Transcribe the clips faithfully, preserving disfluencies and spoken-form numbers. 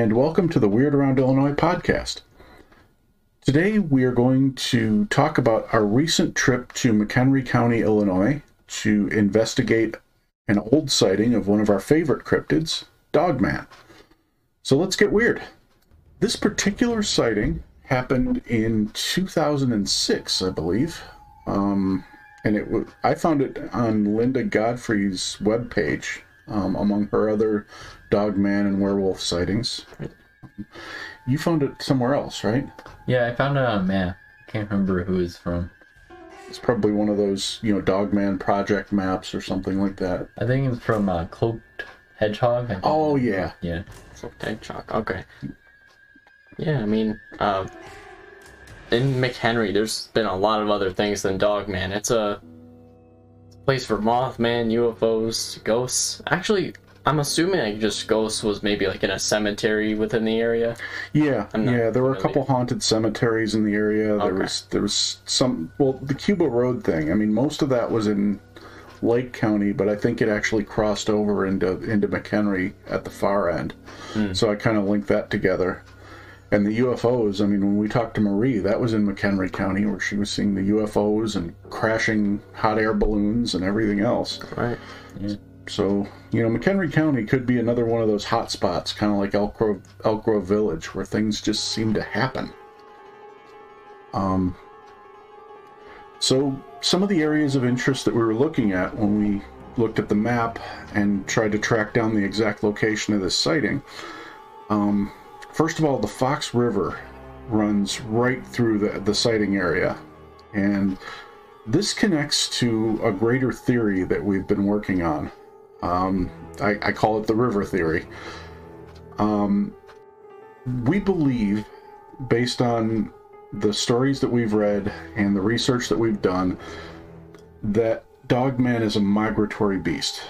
and welcome to the Weird Around Illinois podcast. Today we are going to talk about our recent trip to McHenry County, Illinois, to investigate an old sighting of one of our favorite cryptids, Dogman. So let's get weird. This particular sighting happened in two thousand six, I believe, um, and it w- I found it on Linda Godfrey's webpage, um, among her other Dogman and werewolf sightings. You found it somewhere else, right? Yeah, I found it on a map. I can't remember who it's from. It's probably one of those, you know, Dogman project maps or something like that. I think it's from uh, Cloaked Hedgehog. Oh, yeah. Yeah. Cloaked Hedgehog, okay. Yeah, I mean, uh, in McHenry, there's been a lot of other things than Dogman. It's a place for Mothman, U F Os, ghosts. Actually, I'm assuming like just ghosts was maybe like in a cemetery within the area. Yeah, yeah. There were a couple haunted cemeteries in the area. There okay. was there was some. Well, the Cuba Road thing. I mean, most of that was in Lake County, but I think it actually crossed over into into McHenry at the far end. Mm. So I kind of linked that together. And the U F Os, I mean, when we talked to Marie, that was in McHenry County where she was seeing the U F Os and crashing hot air balloons and everything else. Right. Yeah. So, you know, McHenry County could be another one of those hot spots, kind of like Elk Grove, Elk Grove Village, where things just seem to happen. Um. So some of the areas of interest that we were looking at when we looked at the map and tried to track down the exact location of this sighting, um... first of all, the Fox River runs right through the, the sighting area, and this connects to a greater theory that we've been working on. Um, I, I call it the river theory. Um, we believe, based on the stories that we've read and the research that we've done, that Dogman is a migratory beast,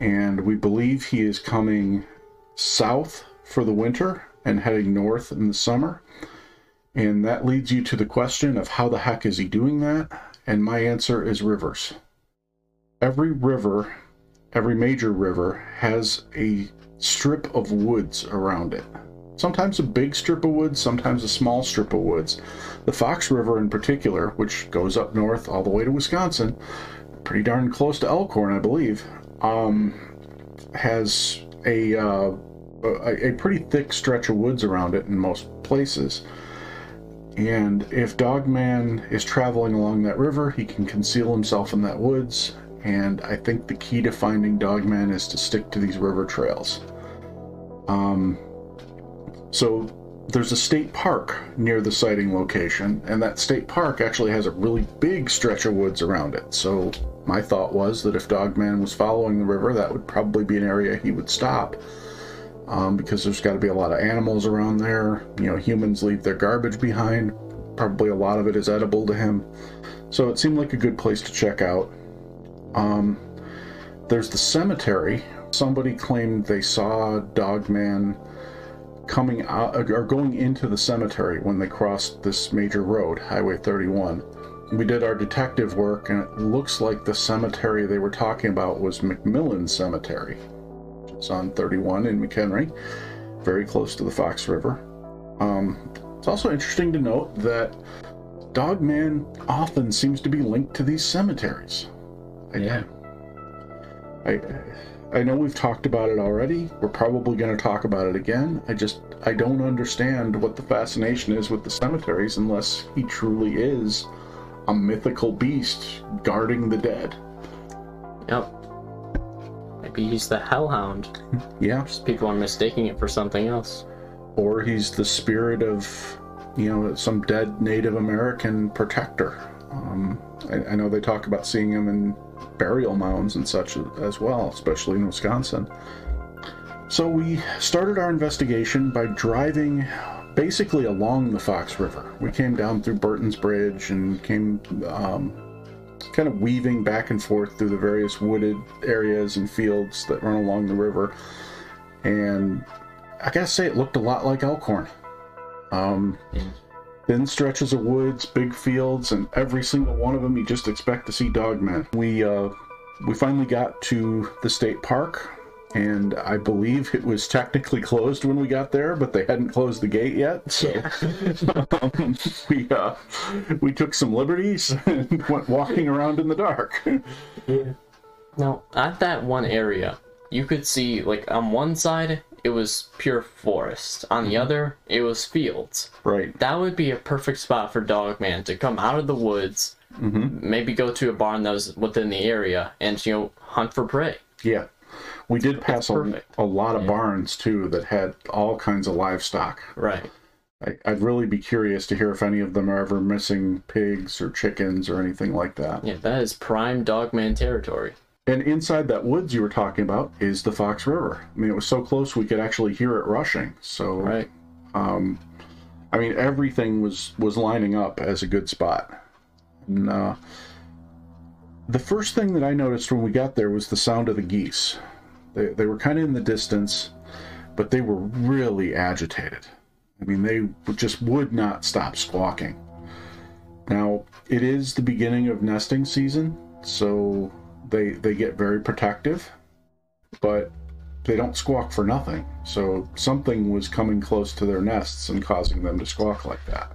and we believe he is coming south for the winter and heading north in the summer. And that leads you to the question of how the heck is he doing that? And my answer is rivers. Every river, every major river, has a strip of woods around it. Sometimes a big strip of woods, sometimes a small strip of woods. The Fox River in particular, which goes up north all the way to Wisconsin, pretty darn close to Elkhorn, I believe, um, has a... Uh, A, a pretty thick stretch of woods around it in most places. And if Dogman is traveling along that river, he can conceal himself in that woods. And I think the key to finding Dogman is to stick to these river trails. Um, so there's a state park near the sighting location, and that state park actually has a really big stretch of woods around it. So my thought was that if Dogman was following the river, that would probably be an area he would stop. Um, because there's got to be a lot of animals around there. You know, humans leave their garbage behind. Probably a lot of it is edible to him. So it seemed like a good place to check out. Um, there's the cemetery. Somebody claimed they saw Dogman coming out or going into the cemetery when they crossed this major road, Highway thirty-one. We did our detective work, and it looks like the cemetery they were talking about was McMillan Cemetery. It's on thirty-one in McHenry, very close to the Fox River. Um, it's also interesting to note that Dogman often seems to be linked to these cemeteries. I, yeah. I I know we've talked about it already. We're probably going to talk about it again. I just, I don't understand what the fascination is with the cemeteries unless he truly is a mythical beast guarding the dead. Yep. Maybe he's the hellhound. Yeah. Just people are mistaking it for something else. Or he's the spirit of, you know, some dead Native American protector. Um, I, I know they talk about seeing him in burial mounds and such as well, especially in Wisconsin. So we started our investigation by driving basically along the Fox River. We came down through Burton's Bridge and came... Um, kind of weaving back and forth through the various wooded areas and fields that run along the river. And I gotta say, it looked a lot like Elkhorn. Um, mm. Thin stretches of woods, big fields, and every single one of them you just expect to see Dogman. We, uh, we finally got to the state park, and I believe it was technically closed when we got there, but they hadn't closed the gate yet, so yeah. um, we uh, we took some liberties and went walking around in the dark. Yeah. Now, at that one area, you could see, like, on one side, it was pure forest. On the other, it was fields. Right. That would be a perfect spot for Dogman to come out of the woods, mm-hmm. maybe go to a barn that was within the area, and, you know, hunt for prey. Yeah. We did pass a, a lot of yeah. barns, too, that had all kinds of livestock. Right. I, I'd really be curious to hear if any of them are ever missing pigs or chickens or anything like that. Yeah, that is prime Dogman territory. And inside that woods you were talking about is the Fox River. I mean, it was so close we could actually hear it rushing. So, right. um, I mean, everything was, was lining up as a good spot. And, uh, the first thing that I noticed when we got there was the sound of the geese. They, they were kind of in the distance, but they were really agitated. I mean, they just would not stop squawking. Now, it is the beginning of nesting season, so... They, they get very protective, but they don't squawk for nothing. So something was coming close to their nests and causing them to squawk like that.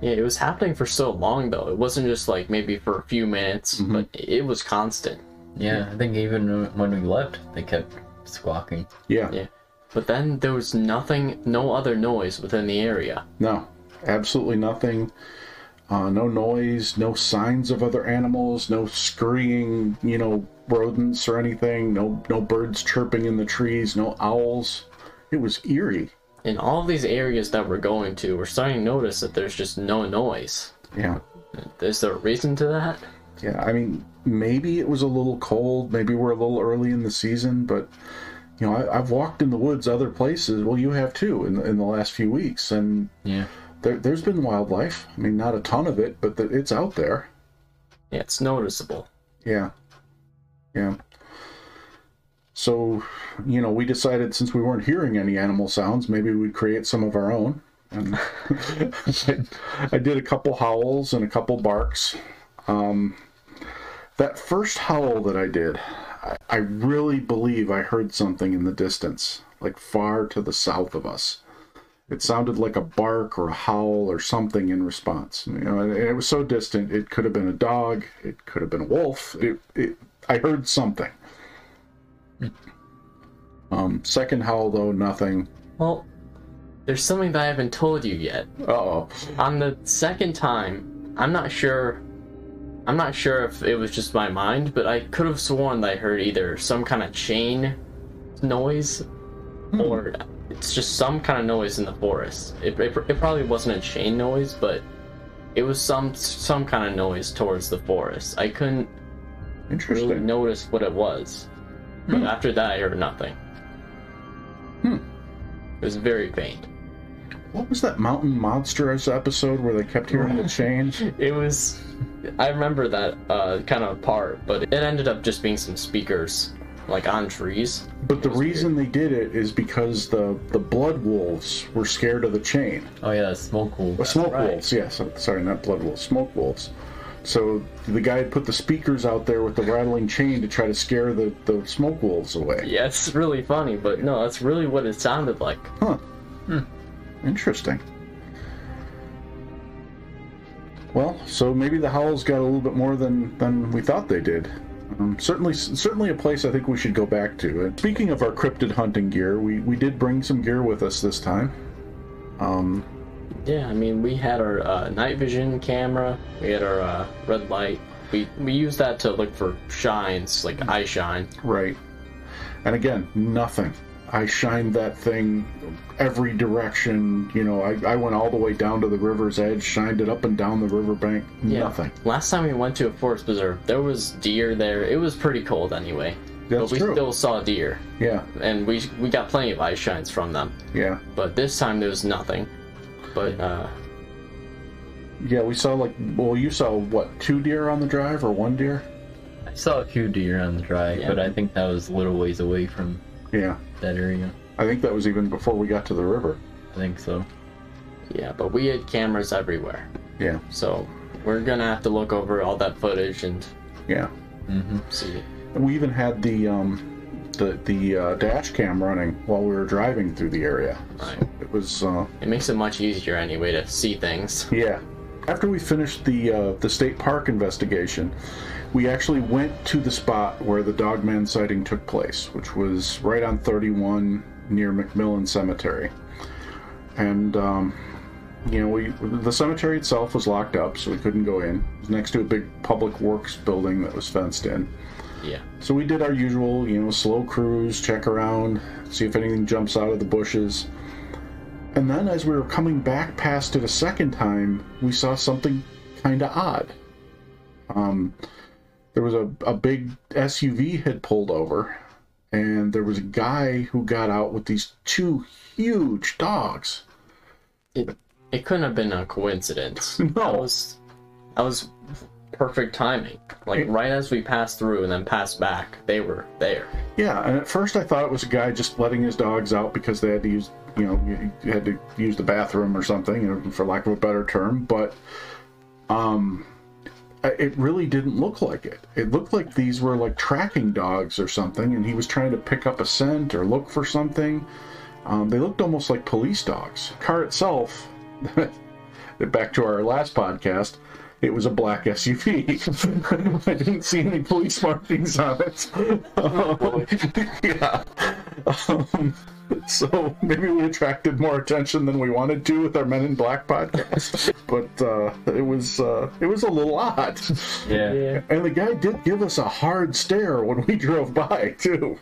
Yeah, it was happening for so long, though. It wasn't just, like, maybe for a few minutes, mm-hmm. but it was constant. Yeah, I think even when we left, they kept squawking. Yeah. Yeah. But then there was nothing, no other noise within the area. No, absolutely nothing. Uh, no noise, no signs of other animals, no scurrying, you know, rodents or anything, no no birds chirping in the trees, no owls. It was eerie. In all of these areas that we're going to, we're starting to notice that there's just no noise. Yeah. Is there a reason to that? Yeah, I mean, maybe it was a little cold, maybe we're a little early in the season, but, you know, I, I've walked in the woods other places, well, you have too, in the, in the last few weeks, and... Yeah. There, there's been wildlife. I mean, not a ton of it, but the, it's out there. Yeah, it's noticeable. Yeah. Yeah. So, you know, we decided since we weren't hearing any animal sounds, maybe we'd create some of our own. And I, I did a couple howls and a couple barks. Um, that first howl that I did, I, I really believe I heard something in the distance, like far to the south of us. It sounded like a bark or a howl or something in response. You know, and it was so distant. It could have been a dog. It could have been a wolf. It, it, I heard something. Um, second howl, though, nothing. Well, there's something that I haven't told you yet. Uh-oh. On the second time, I'm not sure... I'm not sure if it was just my mind, but I could have sworn that I heard either some kind of chain noise hmm. or... It's just some kind of noise in the forest. It, it it probably wasn't a chain noise, but it was some some kind of noise towards the forest. I couldn't really notice what it was. Hmm. But after that, I heard nothing. Hmm. It was very faint. What was that Mountain Monsters episode where they kept hearing the chain? It was... I remember that uh, kind of part, but it ended up just being some speakers. Like on trees. But the reason weird. they did it is because the the blood wolves were scared of the chain. Oh yeah, smoke wolves. Oh, smoke right. wolves, yes. Yeah, so, sorry, not blood wolves, smoke wolves. So the guy had put the speakers out there with the rattling chain to try to scare the, the smoke wolves away. Yeah, it's really funny, but no, that's really what it sounded like. Huh. Hmm. Interesting. Well, so maybe the howls got a little bit more than, than we thought they did. Um, certainly, certainly a place I think we should go back to. And speaking of our cryptid hunting gear, we, we did bring some gear with us this time. Um, yeah, I mean, we had our uh, night vision camera, we had our uh, red light. We we used that to look for shines, like eye shine. Right. And again, nothing. I shined that thing every direction. You know, I, I went all the way down to the river's edge, shined it up and down the riverbank. Yeah. Nothing. Last time we went to a forest preserve, there was deer there. It was pretty cold anyway. That's but we true. still saw deer. Yeah. And we we got plenty of eye shines from them. Yeah. But this time there was nothing. But, uh... yeah, we saw, like, well, you saw, what, two deer on the drive or one deer? I saw a few deer on the drive, yeah. but I think that was a little ways away from... Yeah. That area. I think that was even before we got to the river. I think so. Yeah, but we had cameras everywhere. Yeah. So we're gonna have to look over all that footage and. Yeah. Mm-hmm. See. And we even had the um, the the uh, dash cam running while we were driving through the area. Right. So it was. Uh, it makes it much easier anyway to see things. Yeah. After we finished the uh, the state park investigation, we actually went to the spot where the Dogman sighting took place, which was right on thirty-one near McMillan Cemetery. And um, you know, we the cemetery itself was locked up, so we couldn't go in. It was next to a big public works building that was fenced in. Yeah. So we did our usual, you know, slow cruise, check around, see if anything jumps out of the bushes. And then as we were coming back past it a second time, we saw something kind of odd. Um, there was a, a big S U V had pulled over, and there was a guy who got out with these two huge dogs. It it couldn't have been a coincidence. No. That was, that was perfect timing. Like, it, right as we passed through and then passed back, they were there. Yeah, and at first I thought it was a guy just letting his dogs out because they had to use... you know, you had to use the bathroom or something, you know, for lack of a better term, but um, it really didn't look like it. It looked like these were like tracking dogs or something, and he was trying to pick up a scent or look for something. Um, they looked almost like police dogs. The car itself, back to our last podcast, it was a black S U V. I didn't see any police markings on it. Um, yeah. Um, so maybe we attracted more attention than we wanted to with our Men in Black podcast. But uh, it was uh, it was a little odd. Yeah. yeah. And the guy did give us a hard stare when we drove by too.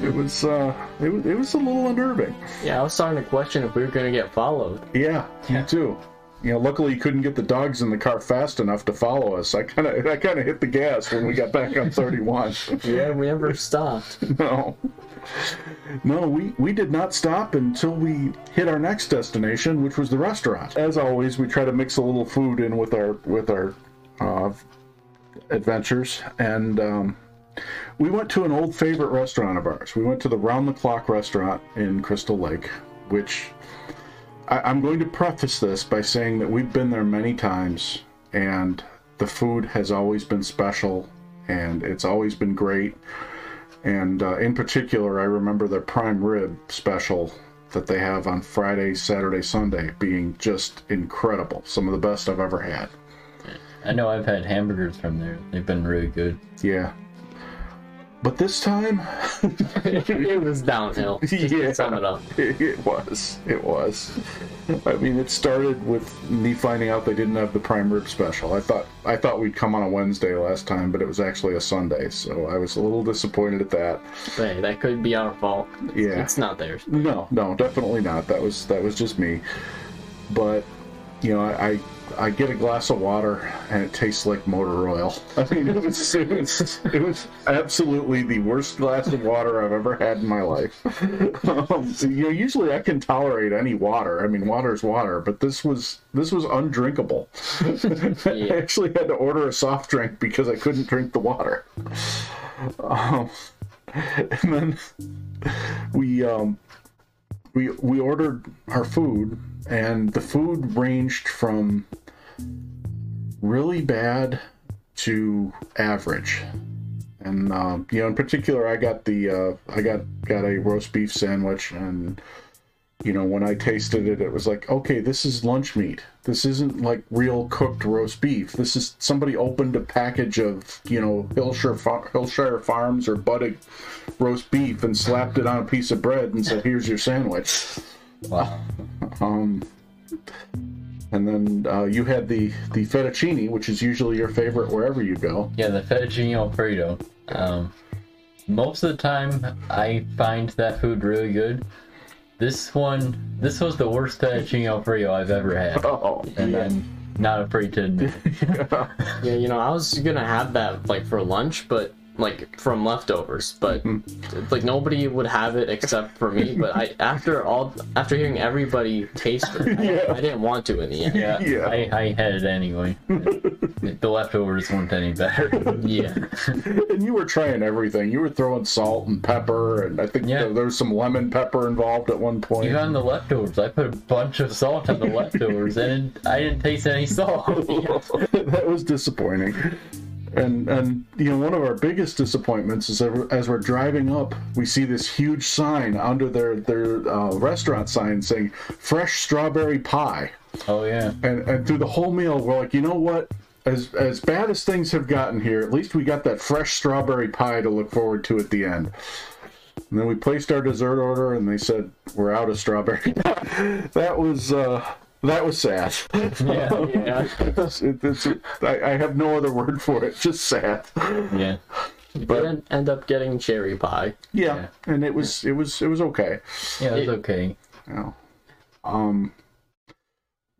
It was uh, it was it was a little unnerving. Yeah, I was starting to question if we were going to get followed. Yeah, yeah. Me too. You know, luckily you couldn't get the dogs in the car fast enough to follow us. I kind of I kind of hit the gas when we got back on thirty-one. Yeah, we never stopped. No. No, we, we did not stop until we hit our next destination, which was the restaurant. As always, we try to mix a little food in with our with our uh, adventures. And um, we went to an old favorite restaurant of ours. We went to the Round the Clock restaurant in Crystal Lake, which... I'm going to preface this by saying that we've been there many times, and the food has always been special, and it's always been great. And uh, in particular, I remember their prime rib special that they have on Friday, Saturday, Sunday being just incredible. Some of the best I've ever had. I know I've had hamburgers from there. They've been really good. Yeah. But this time... it was downhill. Just yeah, to sum it up. It, it was. It was. I mean, it started with me finding out they didn't have the prime rib special. I thought I thought we'd come on a Wednesday last time, but it was actually a Sunday, so I was a little disappointed at that. Hey, that could be our fault. Yeah. It's not theirs. No, no, definitely not. That was that was just me. But, you know, I... I I get a glass of water, and it tastes like motor oil. I mean, it was, it was, it was absolutely the worst glass of water I've ever had in my life. Um, so, you know, usually I can tolerate any water. I mean, water's water, but this was this was undrinkable. Yeah. I actually had to order a soft drink because I couldn't drink the water. Um, and then we... Um, We we ordered our food, and the food ranged from really bad to average. And uh, you know, in particular, I got the uh, I got got a roast beef sandwich, and you know, when I tasted it, it was like, okay, this is lunch meat. This isn't like real cooked roast beef. This is somebody opened a package of, you know, Hillshire Far- Hillshire Farms or Buttig roast beef and slapped it on a piece of bread and said, here's your sandwich. Wow. Um, and then uh, you had the, the fettuccine, which is usually your favorite wherever you go. Yeah, the fettuccine Alfredo. Um, most of the time, I find that food really good. This one, this was the worst fettuccine Alfredo I've ever had. Oh, and yeah. I'm not afraid to admit it. Yeah. Yeah, you know, I was gonna have that like for lunch, but like from leftovers, but mm-hmm. like nobody would have it except for me. But I, after all, after hearing everybody taste it, yeah. I, I didn't want to in the end. Yeah, yeah. I, I had it anyway. The leftovers weren't any better. Yeah. And you were trying everything. You were throwing salt and pepper, and I think yeah. there, there was some lemon pepper involved at one point. Even on the leftovers, I put a bunch of salt on the leftovers, and I didn't taste any salt. Yeah. That was disappointing. And, and you know, one of our biggest disappointments is that as we're driving up, we see this huge sign under their, their uh, restaurant sign saying, fresh strawberry pie. Oh, yeah. And, and through the whole meal, we're like, you know what? As as bad as things have gotten here, at least we got that fresh strawberry pie to look forward to at the end. And then we placed our dessert order, and they said, we're out of strawberry. That was... Uh, That was sad. Yeah, yeah. it's, it's, it, I, I have no other word for it. Just sad. Yeah. You but didn't end up getting cherry pie. Yeah, yeah. And it was yeah. it was it was okay. Yeah, it was okay. Yeah. You know, um.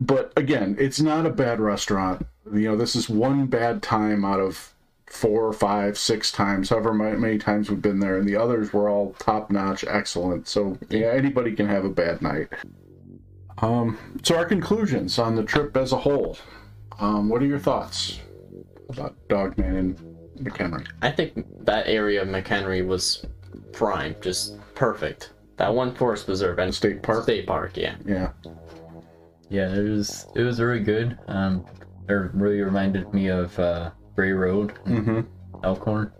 But again, it's not a bad restaurant. You know, this is one bad time out of four or five, six times, however many times we've been there, and the others were all top notch, excellent. So yeah, anybody can have a bad night. Um, so our conclusions on the trip as a whole, um, what are your thoughts about Dogman and McHenry? I think that area of McHenry was prime, just perfect. That one forest preserve and state park. State park, yeah. Yeah. Yeah, it was it was really good. Um, it really reminded me of uh, Bray Road, mm-hmm. Elkhorn.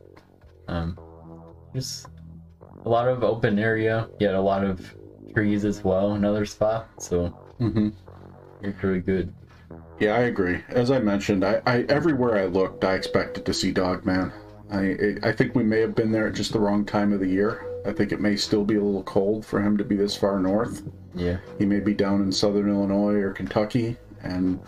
Um, just a lot of open area, yet a lot of trees as well, another spot, so mm-hmm. It's really good. Yeah, I agree. As I mentioned, I, I everywhere I looked, I expected to see Dogman. I I think we may have been there at just the wrong time of the year. I think it may still be a little cold for him to be this far north. Yeah. He may be down in southern Illinois or Kentucky, and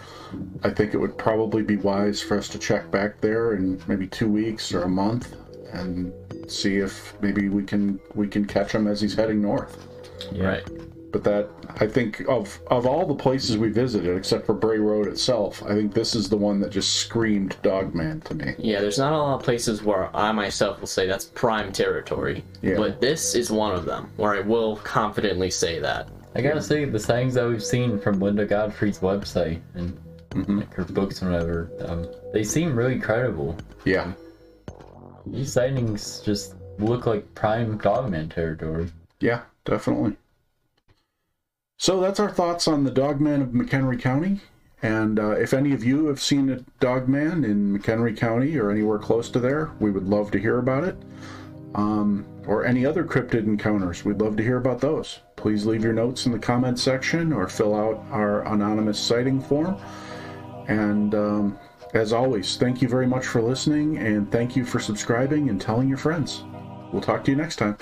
I think it would probably be wise for us to check back there in maybe two weeks or a month and see if maybe we can we can catch him as he's heading north. Yeah. Right, but that I think of of all the places we visited, except for Bray Road itself, I think this is the one that just screamed Dogman to me. Yeah, there's not a lot of places where I myself will say that's prime territory, yeah. But this is one of them where I will confidently say that. I gotta say, the signs that we've seen from Linda Godfrey's website and mm-hmm. like her books and whatever, um, they seem really credible. Yeah, these sightings just look like prime Dogman territory. Yeah. Definitely. So that's our thoughts on the Dogman of McHenry County. And uh, if any of you have seen a Dogman in McHenry County or anywhere close to there, we would love to hear about it. Um, or any other cryptid encounters, we'd love to hear about those. Please leave your notes in the comment section or fill out our anonymous sighting form. And um, as always, thank you very much for listening, and thank you for subscribing and telling your friends. We'll talk to you next time.